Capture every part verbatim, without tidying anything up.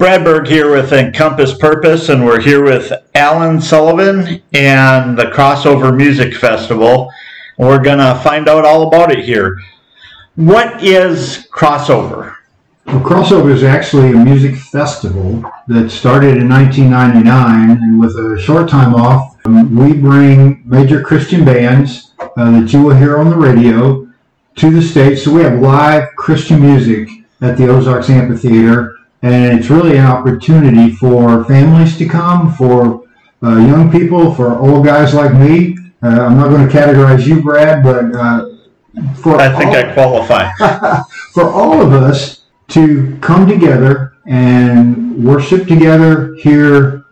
Bradberg here with Encompass Purpose, and we're here with Alan Sullivan and the Crossover Music Festival. We're going to find out all about it here. What is Crossover? Well, Crossover is actually a music festival that started in nineteen ninety-nine, and with a short time off, we bring major Christian bands uh, that you will hear on the radio to the stage. So we have live Christian music at the Ozarks Amphitheater. And it's really an opportunity for families to come, for uh, young people, for old guys like me. Uh, I'm not going to categorize you, Brad, but uh, for I think all, I qualify. For all of us to come together and worship together, hear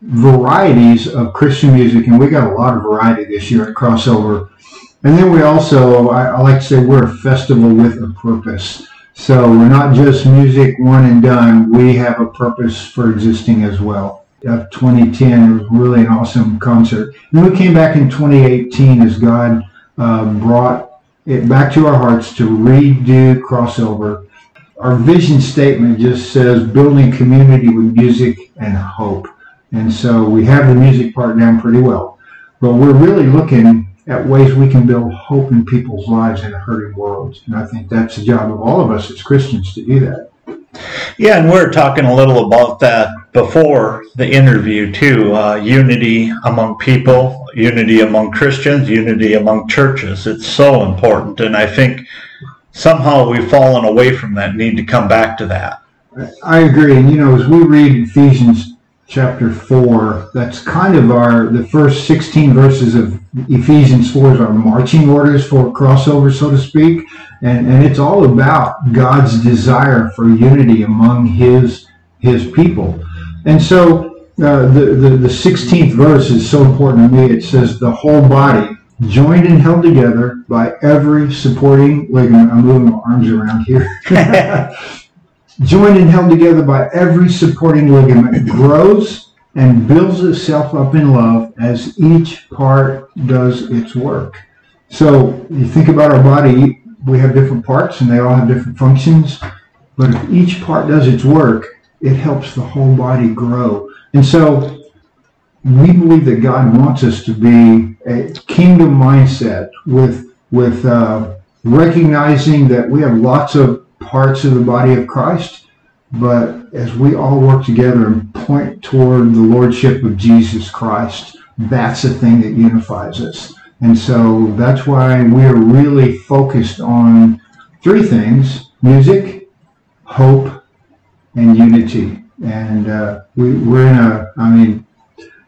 varieties of Christian music. And we got a lot of variety this year at Crossover. And then we also, I, I like to say, we're a festival with a purpose. So we're not just music one and done. We have a purpose for existing as well. Of twenty ten, it was really an awesome concert. And then we came back in twenty eighteen as God uh, brought it back to our hearts to redo Crossover. Our vision statement just says building community with music and hope. And so we have the music part down pretty well. But we're really looking at ways we can build hope in people's lives in a hurting world. And I think that's the job of all of us as Christians to do that. Yeah, and we were talking a little about that before the interview, too. Uh, unity among people, unity among Christians, unity among churches. It's so important. And I think somehow we've fallen away from that, need to come back to that. I agree. And, you know, as we read Ephesians Chapter four, that's kind of our, the first sixteen verses of Ephesians four is our marching orders for Crossover, so to speak. And, and it's all about God's desire for unity among his, his people. And so uh, the, the, the sixteenth verse is so important to me. It says, the whole body joined and held together by every supporting ligament. I'm moving my arms around here. Joined and held together by every supporting ligament, grows and builds itself up in love as each part does its work. So you think about our body, we have different parts and they all have different functions. But if each part does its work, it helps the whole body grow. And so we believe that God wants us to be a kingdom mindset with, with uh, recognizing that we have lots of parts of the body of Christ, but as we all work together and point toward the Lordship of Jesus Christ, that's the thing that unifies us. And so that's why we're really focused on three things: music, hope, and unity. And uh, we, we're in a, I mean,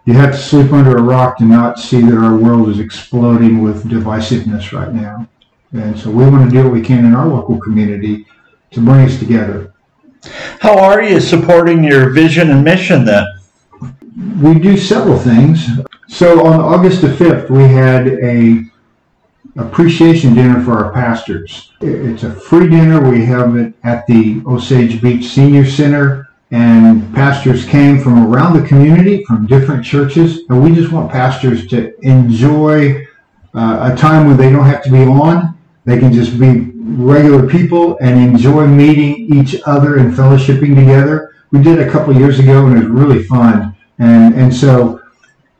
you have to sleep under a rock to not see that our world is exploding with divisiveness right now. And so we want to do what we can in our local community to bring us together. How are you supporting your vision and mission then? We do several things. So on August the fifth, we had a appreciation dinner for our pastors. It's a free dinner. We have it at the Osage Beach Senior Center, and pastors came from around the community, from different churches, and we just want pastors to enjoy uh, a time where they don't have to be on. They can just be regular people and enjoy meeting each other and fellowshipping together. We did a couple of years ago, and it was really fun. And and so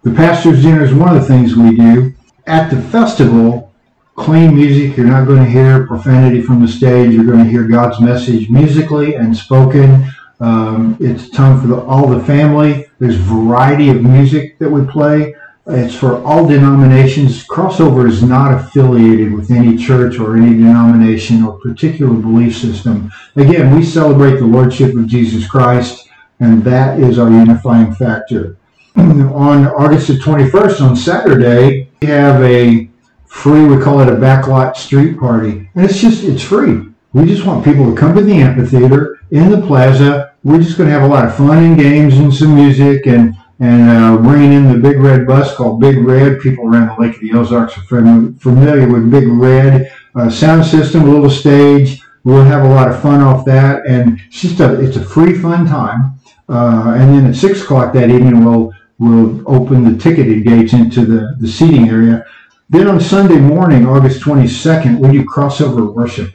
the pastor's dinner is one of the things we do. At the festival, clean music. You're not going to hear profanity from the stage. You're going to hear God's message musically and spoken. Um, it's time for the, all the family. There's variety of music that we play. It's for all denominations. Crossover is not affiliated with any church or any denomination or particular belief system. Again, we celebrate the Lordship of Jesus Christ, and that is our unifying factor. On August the twenty-first, on Saturday, we have a free, we call it a backlot street party. And it's just, it's free. We just want people to come to the amphitheater, in the plaza. We're just going to have a lot of fun and games and some music and and uh, bringing in the Big Red bus called Big Red. People around the Lake of the Ozarks are familiar with Big Red. Uh, sound system, a little stage. We'll have a lot of fun off that. And it's just a, it's a free, fun time. Uh, and then at six o'clock that evening, we'll, we'll open the ticketed gates into the, the seating area. Then on Sunday morning, August twenty-second, we do Crossover Worship.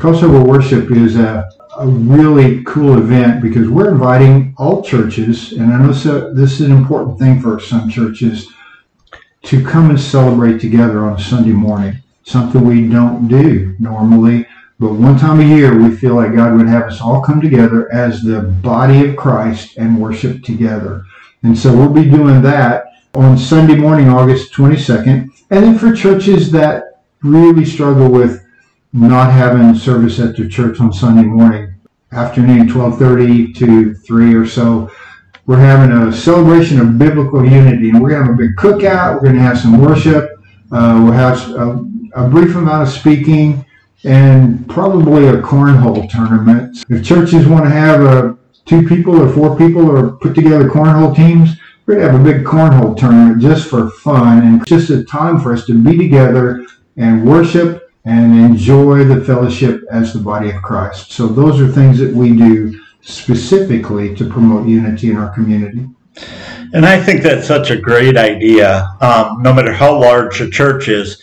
Crossover Worship is a, a really cool event because we're inviting all churches, and I know so, this is an important thing for some churches, to come and celebrate together on a Sunday morning, something we don't do normally. But one time a year, we feel like God would have us all come together as the body of Christ and worship together. And so we'll be doing that on Sunday morning, August twenty-second. And then for churches that really struggle with not having service at their church on Sunday morning, afternoon, twelve thirty to three or so, we're having a celebration of biblical unity. And we're going to have a big cookout. We're going to have some worship. Uh, we'll have a, a brief amount of speaking, and probably a cornhole tournament. If churches want to have a two people or four people or put together cornhole teams, we're going to have a big cornhole tournament just for fun, and just a time for us to be together and worship and enjoy the fellowship as the body of Christ. So those are things that we do specifically to promote unity in our community. And I think that's such a great idea. Um, no matter how large a church is,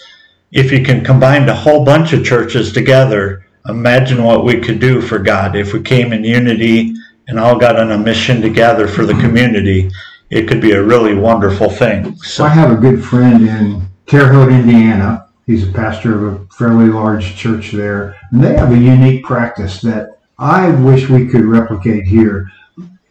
if you can combine a whole bunch of churches together, imagine what we could do for God. If we came in unity and all got on a mission together for the community, it could be a really wonderful thing. So I have a good friend in Terre Haute, Indiana. He's a pastor of a fairly large church there. And they have a unique practice that I wish we could replicate here.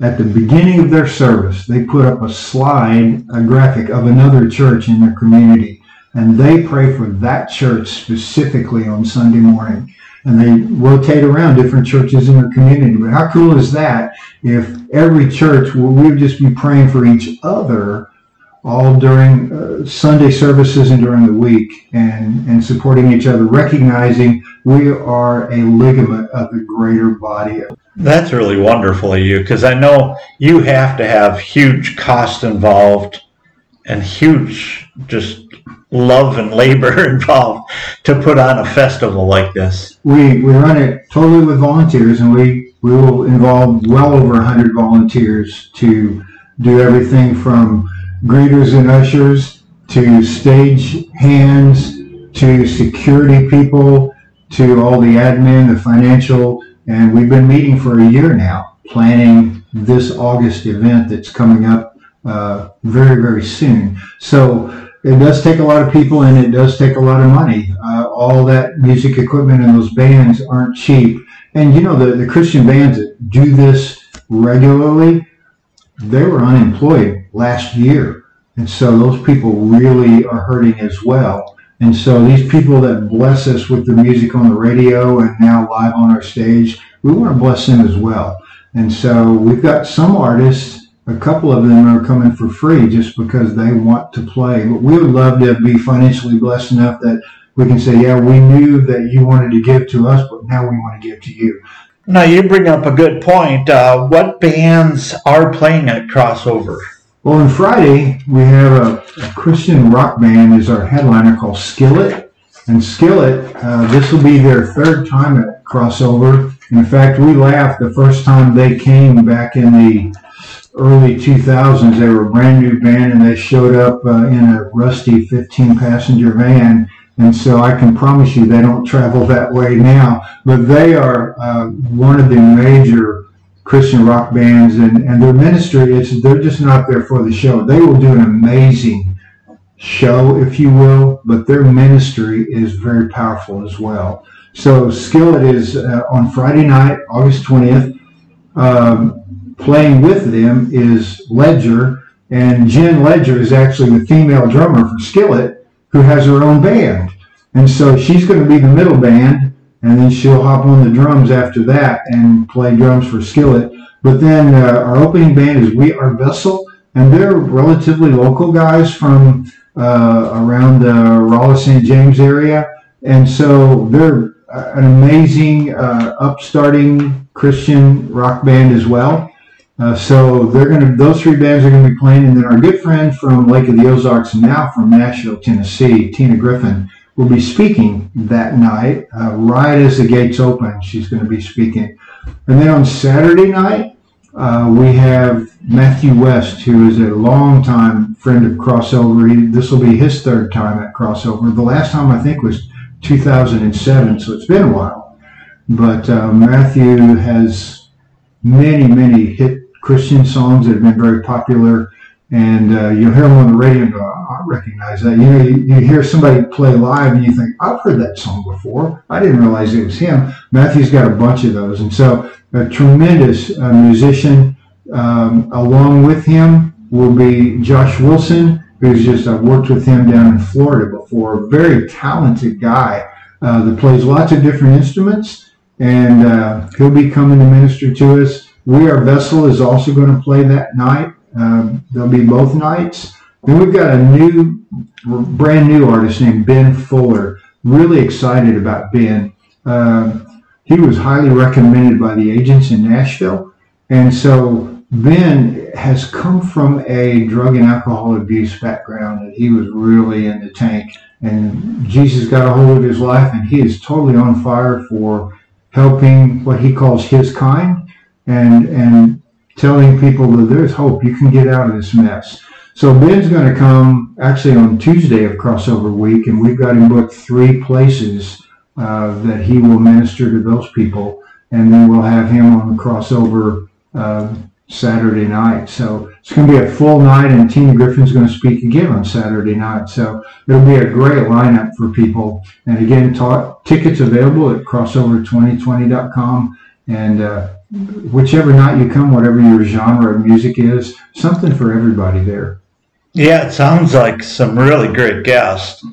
At the beginning of their service, they put up a slide, a graphic of another church in their community. And they pray for that church specifically on Sunday morning. And they rotate around different churches in their community. But how cool is that if every church, well, we would just be praying for each other all during uh, Sunday services and during the week, and, and supporting each other, recognizing we are a ligament of the greater body. That's really wonderful of you, because I know you have to have huge cost involved and huge just love and labor involved to put on a festival like this. We we run it totally with volunteers, and we, we will involve well over one hundred volunteers to do everything from greeters and ushers to stage hands to security people to all the admin, the financial, and we've been meeting for a year now planning this August event that's coming up uh, very, very soon. So it does take a lot of people, and it does take a lot of money. Uh, all that music equipment and those bands aren't cheap. And, you know, the, the Christian bands that do this regularly, they were unemployed last year. And so those people really are hurting as well. And so these people that bless us with the music on the radio and now live on our stage, we want to bless them as well. And so we've got some artists. A couple of them are coming for free just because they want to play. But we would love to be financially blessed enough that we can say, yeah, we knew that you wanted to give to us, but now we want to give to you. Now, you bring up a good point. Uh, what bands are playing at Crossover? Well, on Friday, we have a, a Christian rock band as our headliner called Skillet. And Skillet, uh, this will be their third time at Crossover. In fact, we laughed the first time they came back in the early two thousands. They were a brand new band, and they showed up uh, in a rusty fifteen passenger van, and so I can promise you they don't travel that way now, but they are uh, one of the major Christian rock bands, and, and their ministry is they're just not there for the show. They will do an amazing show, if you will, but their ministry is very powerful as well. So Skillet is uh, on Friday night, August twentieth. Um, Playing with them is Ledger, and Jen Ledger is actually the female drummer for Skillet, who has her own band. And so she's going to be the middle band, and then she'll hop on the drums after that and play drums for Skillet. But then uh, our opening band is We Are Vessel, and they're relatively local guys from uh, around the Raleigh Saint James area. And so they're an amazing, uh, upstarting Christian rock band as well. Uh, so they're going to; those three bands are going to be playing, and then our good friend from Lake of the Ozarks, now from Nashville, Tennessee, Tina Griffin, will be speaking that night, uh, right as the gates open. She's going to be speaking. And then on Saturday night, uh, we have Matthew West, who is a longtime friend of Crossover. He, this will be his third time at Crossover. The last time, I think, was two thousand seven, so it's been a while. But uh, Matthew has many, many hit Christian songs that have been very popular, and uh, you'll hear them on the radio and go, I recognize that. You know, you, you hear somebody play live and you think, I've heard that song before. I didn't realize it was him. Matthew's got a bunch of those, and so a tremendous uh, musician. Um, along with him will be Josh Wilson, who's just, I've worked with him down in Florida before, a very talented guy uh, that plays lots of different instruments, and uh, he'll be coming to minister to us. We Are Vessel is also going to play that night. Um, there'll be both nights. Then we've got a new, brand new artist named Ben Fuller. Really excited about Ben. Uh, he was highly recommended by the agents in Nashville, and so Ben has come from a drug and alcohol abuse background, and he was really in the tank, and Jesus got a hold of his life, and he is totally on fire for helping what he calls his kind, and and telling people that there's hope, you can get out of this mess. So Ben's going to come actually on Tuesday of Crossover Week, and we've got him booked three places uh, that he will minister to those people, and then we'll have him on the Crossover uh, Saturday night. So it's going to be a full night, and Tina Griffin's going to speak again on Saturday night. So it'll be a great lineup for people. And again, ta- tickets available at crossover twenty twenty dot com. And uh, whichever night you come, whatever your genre of music is, something for everybody there. Yeah, it sounds like some really great guests.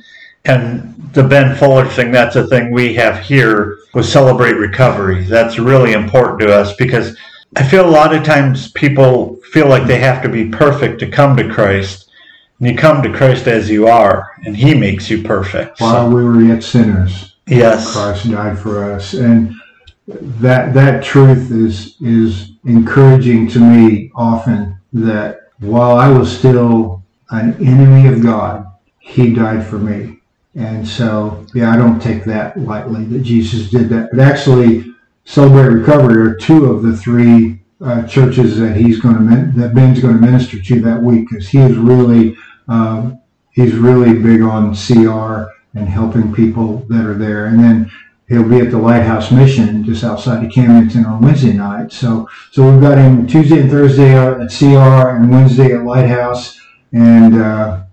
And the Ben Fuller thing, that's a thing we have here with Celebrate Recovery. That's really important to us, because I feel a lot of times people feel like they have to be perfect to come to Christ. And you come to Christ as you are, and He makes you perfect. While so. we were yet sinners, yes, Christ died for us. And that that truth is is encouraging to me often, that while I was still an enemy of God, He died for me. And so, yeah, I don't take that lightly, that Jesus did that. But actually, Celebrate Recovery are two of the three uh, churches that he's going to min- that Ben's going to minister to that week, because he is really uh, he's really big on C R and helping people that are there. And then he'll be at the Lighthouse Mission just outside of Camdenton on Wednesday night. So so we've got him Tuesday and Thursday out at C R and Wednesday at Lighthouse, and uh,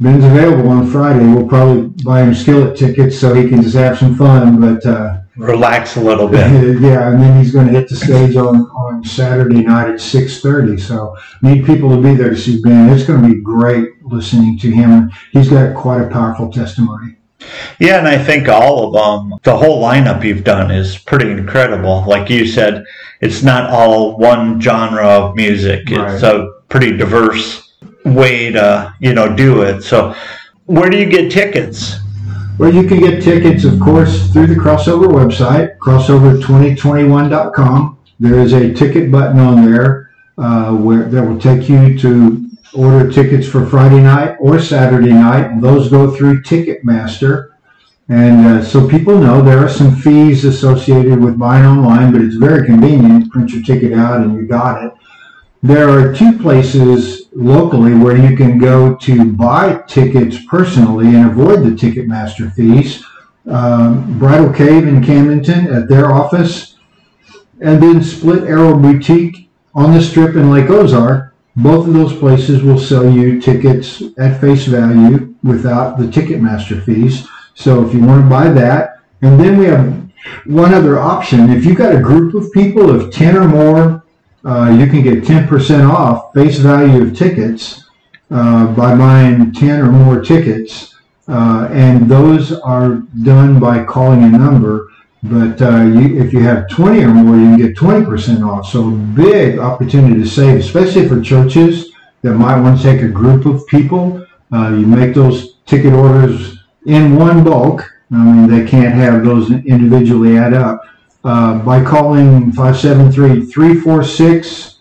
Ben's available on Friday. We'll probably buy him Skillet tickets so he can just have some fun, but. Uh, Relax a little bit. Yeah, and then he's going to hit the stage on, on Saturday night at six thirty. So need people to be there to see Ben. It's going to be great listening to him. He's got quite a powerful testimony. Yeah, and I think all of them, the whole lineup you've done is pretty incredible. Like you said, it's not all one genre of music. Right. It's a pretty diverse way to, you know, do it. So where do you get tickets? Well, you can get tickets, of course, through the Crossover website, crossover twenty twenty-one dot com. There is a ticket button on there uh, where that will take you to order tickets for Friday night or Saturday night, and those go through Ticketmaster. And uh, so people know there are some fees associated with buying online, but it's very convenient. Print your ticket out and you got it. There are two places locally where you can go to buy tickets personally and avoid the Ticketmaster fees. Um, Bridal Cave in Camdenton at their office, and then Split Arrow Boutique on the Strip in Lake Ozark. Both of those places will sell you tickets at face value without the Ticketmaster fees. So if you want to buy that, and then we have one other option. If you've got a group of people of ten or more, Uh, you can get ten percent off face value of tickets uh, by buying ten or more tickets, uh, and those are done by calling a number. But uh, you, if you have twenty or more, you can get twenty percent off. So big opportunity to save, especially for churches that might want to take a group of people. Uh, you make those ticket orders in one bulk. I mean, they can't have those individually add up. Uh, by calling five seven three, three four six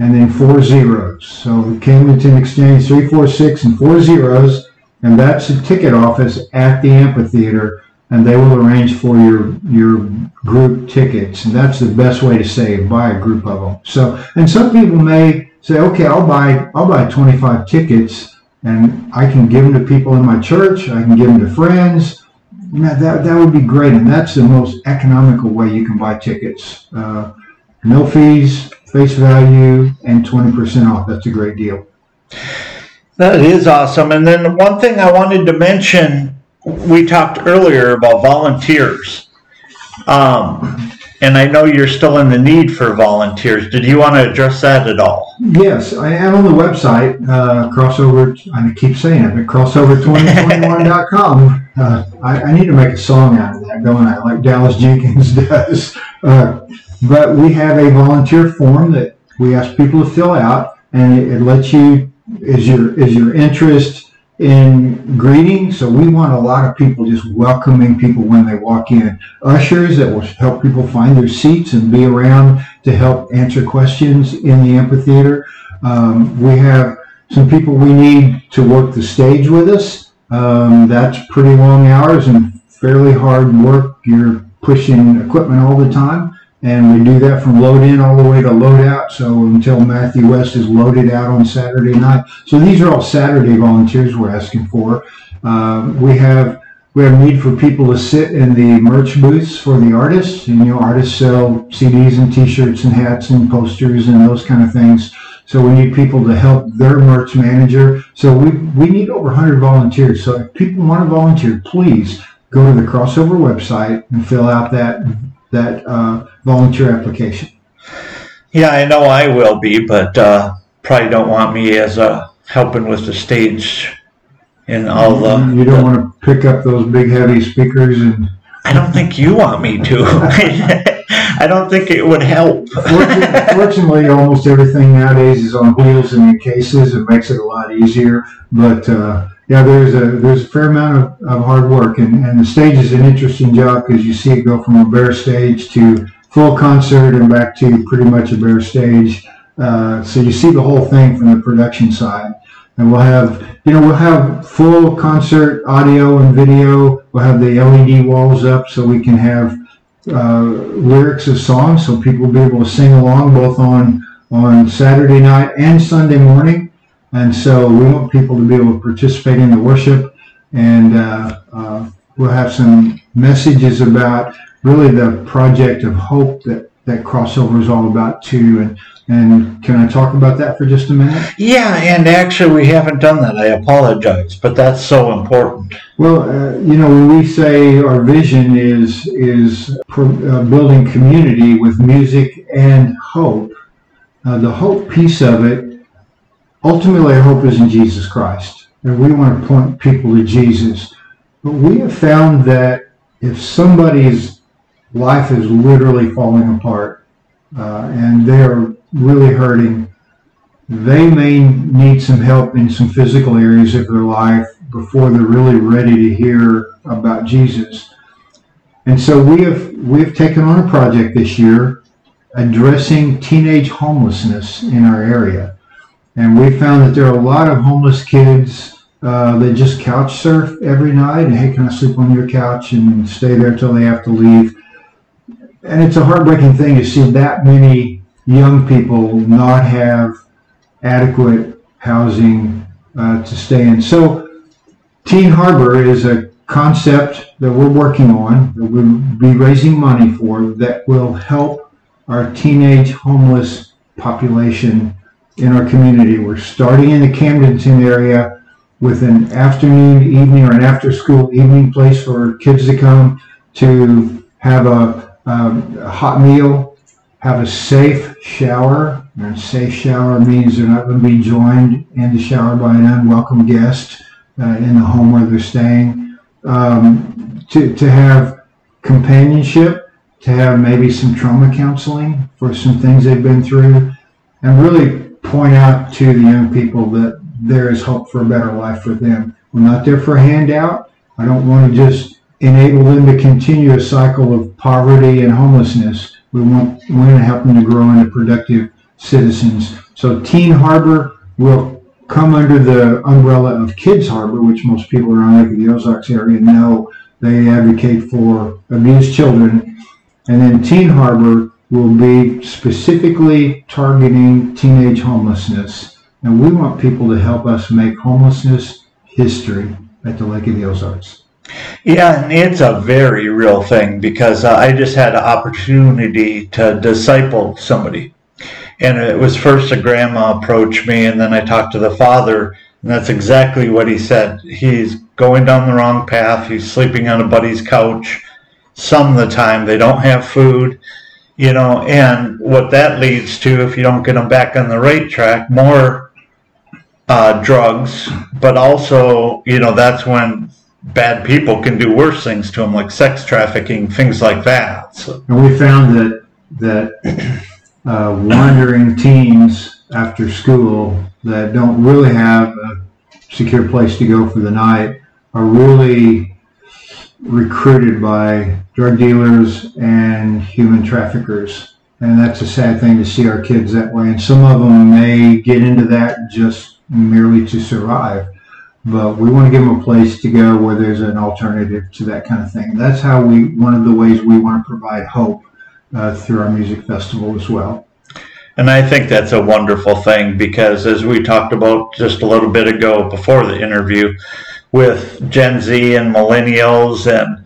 and then four zeros. So the Camdenton Exchange, three four six and four zeros, and that's the ticket office at the amphitheater, and they will arrange for your your group tickets. And that's the best way to save, buy a group of them. So, and some people may say, okay, I'll buy I'll buy twenty-five tickets, and I can give them to people in my church, I can give them to friends. Matt, that, that would be great, and that's the most economical way you can buy tickets. Uh, no fees, face value, and twenty percent off. That's a great deal. That is awesome. And then one thing I wanted to mention, we talked earlier about volunteers. Um, and I know you're still in the need for volunteers. Did you want to address that at all? Yes, I am on the website, uh, crossover, I keep saying it, but crossover twenty twenty-one dot com. Uh, I, I need to make a song out of that, don't I, like Dallas Jenkins does. Uh, but we have a volunteer form that we ask people to fill out, and it, it lets you, is your, is your interest in greeting. So we want a lot of people just welcoming people when they walk in. Ushers that will help people find their seats and be around to help answer questions in the amphitheater. Um, we have some people we need to work the stage with us. Um, that's pretty long hours and fairly hard work. You're pushing equipment all the time, and we do that from load in all the way to load out. So until Matthew West is loaded out on Saturday night. So these are all Saturday volunteers we're asking for. Um, we have we have need for people to sit in the merch booths for the artists. And you know, artists sell C Ds and T-shirts and hats and posters and those kind of things. So we need people to help their merch manager. So we, we need over one hundred volunteers. So if people want to volunteer, please go to the Crossover website and fill out that that uh, volunteer application. Yeah, I know I will be, but uh, probably don't want me as uh, helping with the stage and all the... You don't the, want to pick up those big, heavy speakers and... I don't think you want me to. I don't think it would help. fortunately, fortunately, almost everything nowadays is on wheels and in cases. It makes it a lot easier. But, uh, yeah, there's a there's a fair amount of, of hard work. And, and the stage is an interesting job because you see it go from a bare stage to full concert and back to pretty much a bare stage. Uh, so you see the whole thing from the production side. And we'll have, you know, we'll have full concert audio and video. We'll have the L E D walls up so we can have uh lyrics of songs so people will be able to sing along both on on Saturday night and Sunday morning. And so we want people to be able to participate in the worship, and uh, uh we'll have some messages about really the project of hope that that Crossover is all about too. And and can I talk about that for just a minute? Yeah, and actually we haven't done that. I apologize, but that's so important. Well, uh, you know, when we say our vision is is pro, uh, building community with music and hope, uh, the hope piece of it, ultimately our hope is in Jesus Christ. And we want to point people to Jesus. But we have found that if somebody's life is literally falling apart uh, and they're really hurting, they may need some help in some physical areas of their life before they're really ready to hear about Jesus. And so we have we've taken on a project this year addressing teenage homelessness in our area. And we found that there are a lot of homeless kids uh, that just couch surf every night and, hey, can I sleep on your couch, and stay there till they have to leave. And it's a heartbreaking thing to see that many young people not have adequate housing uh, to stay in. So Teen Harbor is a concept that we're working on, that we'll be raising money for, that will help our teenage homeless population in our community. We're starting in the Camdenton area with an afternoon, evening, or an after-school evening place for kids to come to have a, um, a hot meal, have a safe shower. And safe shower means they're not going to be joined in the shower by an unwelcome guest uh, in the home where they're staying. Um, to, to have companionship, to have maybe some trauma counseling for some things they've been through, and really point out to the young people that there is hope for a better life for them. We're not there for a handout. I don't want to just enable them to continue a cycle of poverty and homelessness. We want, we want to help them to grow into productive citizens. So Teen Harbor will come under the umbrella of Kids Harbor, which most people around Lake of the Ozarks area know. They advocate for abused children. And then Teen Harbor will be specifically targeting teenage homelessness. And we want people to help us make homelessness history at the Lake of the Ozarks. Yeah, and it's a very real thing because uh, I just had an opportunity to disciple somebody. And it was first a grandma approached me, and then I talked to the father, and that's exactly what he said. He's going down the wrong path. He's sleeping on a buddy's couch. Some of the time they don't have food, you know, and what that leads to, if you don't get them back on the right track, more uh, drugs, but also, you know, that's when bad people can do worse things to them, like sex trafficking, things like that. So. And we found that that uh, wandering teens after school that don't really have a secure place to go for the night are really recruited by drug dealers and human traffickers. And that's a sad thing to see our kids that way. And some of them may get into that just merely to survive. But we want to give them a place to go where there's an alternative to that kind of thing. That's how we, one of the ways we want to provide hope uh, through our music festival as well. And I think that's a wonderful thing because as we talked about just a little bit ago before the interview with Gen Z and millennials, and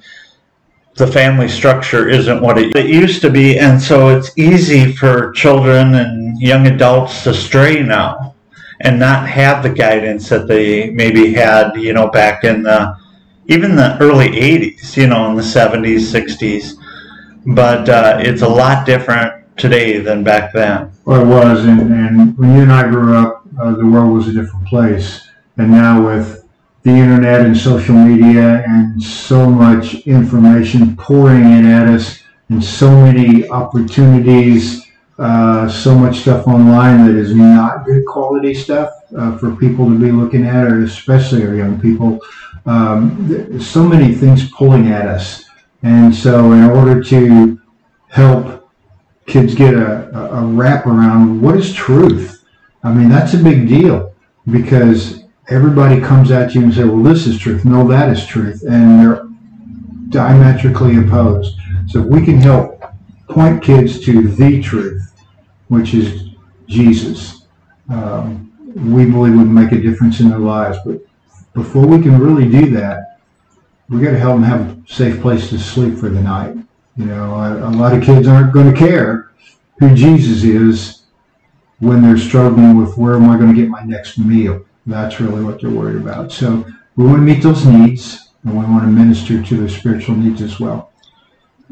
the family structure isn't what it used to be. And so it's easy for children and young adults to stray now. And not have the guidance that they maybe had, you know, back in the, even the early eighties, you know, in the seventies, sixties. But uh, it's a lot different today than back then. Well, it was, and, and when you and I grew up, uh, the world was a different place. And now with the internet and social media and so much information pouring in at us and so many opportunities, Uh, so much stuff online that is not good quality stuff uh, for people to be looking at, or especially our young people. Um, so many things pulling at us. And so in order to help kids get a, a wrap around what is truth, I mean, that's a big deal because everybody comes at you and say, well, this is truth. No, that is truth. And they're diametrically opposed. So if we can help point kids to the truth, which is Jesus, um, we believe would make a difference in their lives. But before we can really do that, we got to help them have a safe place to sleep for the night. You know, a, a lot of kids aren't going to care who Jesus is when they're struggling with where am I going to get my next meal. That's really what they're worried about. So we want to meet those needs, and we want to minister to their spiritual needs as well.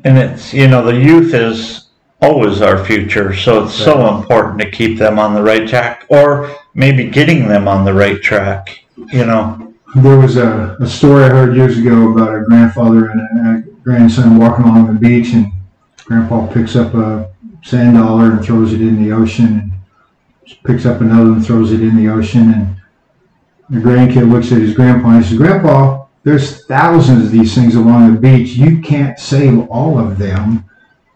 And it's, you know, the youth is always our future, so it's so important to keep them on the right track, or maybe getting them on the right track, you know. There was a, a story I heard years ago about a grandfather and a, a grandson walking along the beach, and Grandpa picks up a sand dollar and throws it in the ocean, and picks up another and throws it in the ocean, and the grandkid looks at his grandpa and he says, Grandpa, there's thousands of these things along the beach. You can't save all of them.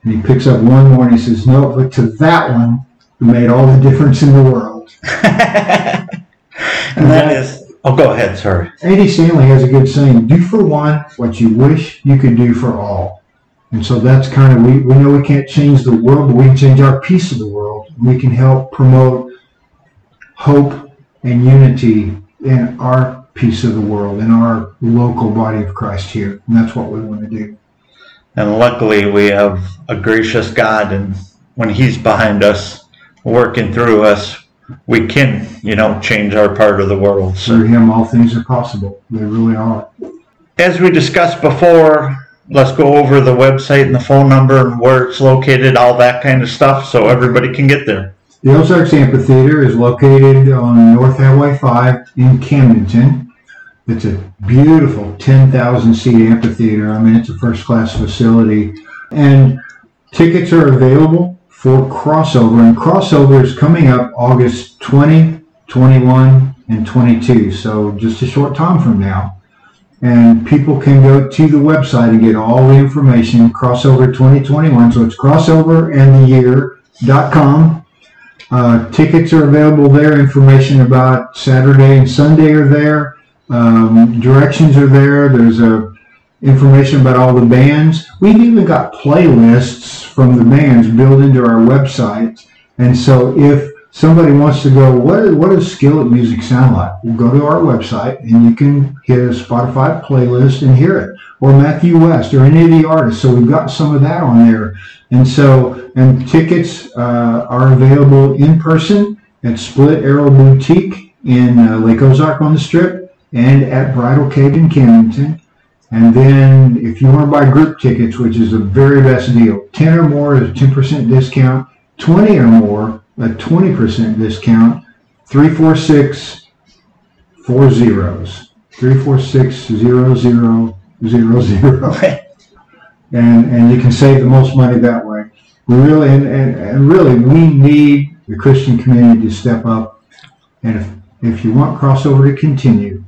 And he picks up one more and he says, no, but to that one, who made all the difference in the world. And that is, oh, go ahead, sorry. Andy Stanley has a good saying, do for one what you wish you could do for all. And so that's kind of, we, we know we can't change the world, but we can change our piece of the world. We can help promote hope and unity in our piece of the world in our local body of Christ here, and that's what we want to do. And luckily we have a gracious God, and when he's behind us working through us, we can, you know, change our part of the world. So. Through him all things are possible. They really are. As we discussed before, let's go over the website and the phone number and where it's located, all that kind of stuff, so everybody can get there. The Ozarks Amphitheater is located on North Highway five in Camdenton. It's a beautiful ten thousand seat amphitheater. I mean, it's a first-class facility. And tickets are available for Crossover. And Crossover is coming up August twentieth, twenty-first, and twenty-second. So just a short time from now. And people can go to the website and get all the information. Crossover twenty twenty-one. So it's crossover and the year dot com. Uh, tickets are available there. Information about Saturday and Sunday are there. Um, directions are there. There's uh, information about all the bands. We've even got playlists from the bands built into our website. And so if somebody wants to go, what, is, what does Skillet music sound like? Well, go to our website and you can hit a Spotify playlist and hear it, or Matthew West or any of the artists. So we've got some of that on there. And so, and tickets uh, are available in person at Split Arrow Boutique in uh, Lake Ozark on the Strip and at Bridal Cave in Camden. And then if you want to buy group tickets, which is the very best deal, ten or more is a ten percent discount, twenty or more, a twenty percent discount, three four six four zeros, three four six zero zero zero zero. And and you can save the most money that way. We really, and, and, and really, we need the Christian community to step up. And if, if you want Crossover to continue,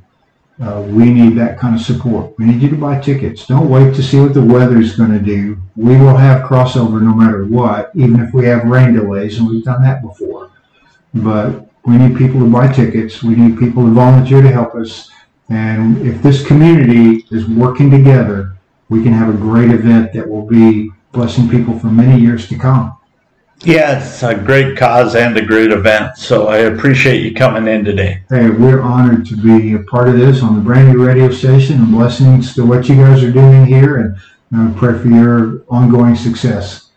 Uh, we need that kind of support. We need you to buy tickets. Don't wait to see what the weather is going to do. We will have Crossover no matter what, even if we have rain delays, and we've done that before. But we need people to buy tickets. We need people to volunteer to help us. And if this community is working together, we can have a great event that will be blessing people for many years to come. Yeah, it's a great cause and a great event, so I appreciate you coming in today. Hey, we're honored to be a part of this on the brand new radio station, and blessings to what you guys are doing here, and I pray for your ongoing success.